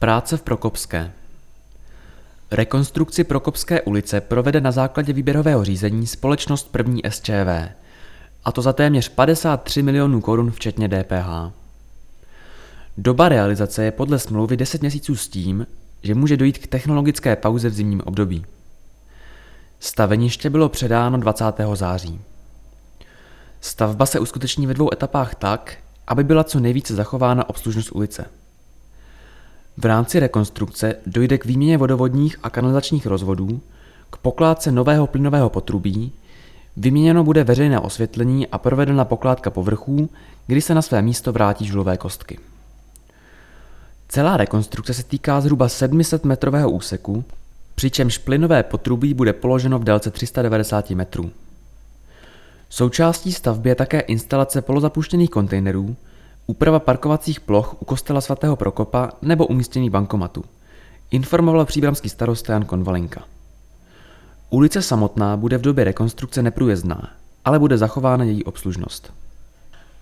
Práce v Prokopské. Rekonstrukci Prokopské ulice provede na základě výběrového řízení společnost 1. SČV, a to za téměř 53 milionů korun včetně DPH. Doba realizace je podle smlouvy 10 měsíců s tím, že může dojít k technologické pauze v zimním období. Staveniště bylo předáno 20. září. Stavba se uskuteční ve 2 etapách tak, aby byla co nejvíce zachována obslužnost ulice. V rámci rekonstrukce dojde k výměně vodovodních a kanalizačních rozvodů, k pokládce nového plynového potrubí, vyměněno bude veřejné osvětlení a provedena pokládka povrchů, kdy se na své místo vrátí žulové kostky. Celá rekonstrukce se týká zhruba 700-metrového úseku, přičemž plynové potrubí bude položeno v délce 390 metrů. Součástí stavby je také instalace polozapuštěných kontejnerů, úprava parkovacích ploch u kostela sv. Prokopa nebo umístění bankomatu, informoval příbramský starosta Jan Konvalenka. Ulice samotná bude v době rekonstrukce neprůjezdná, ale bude zachována její obslužnost.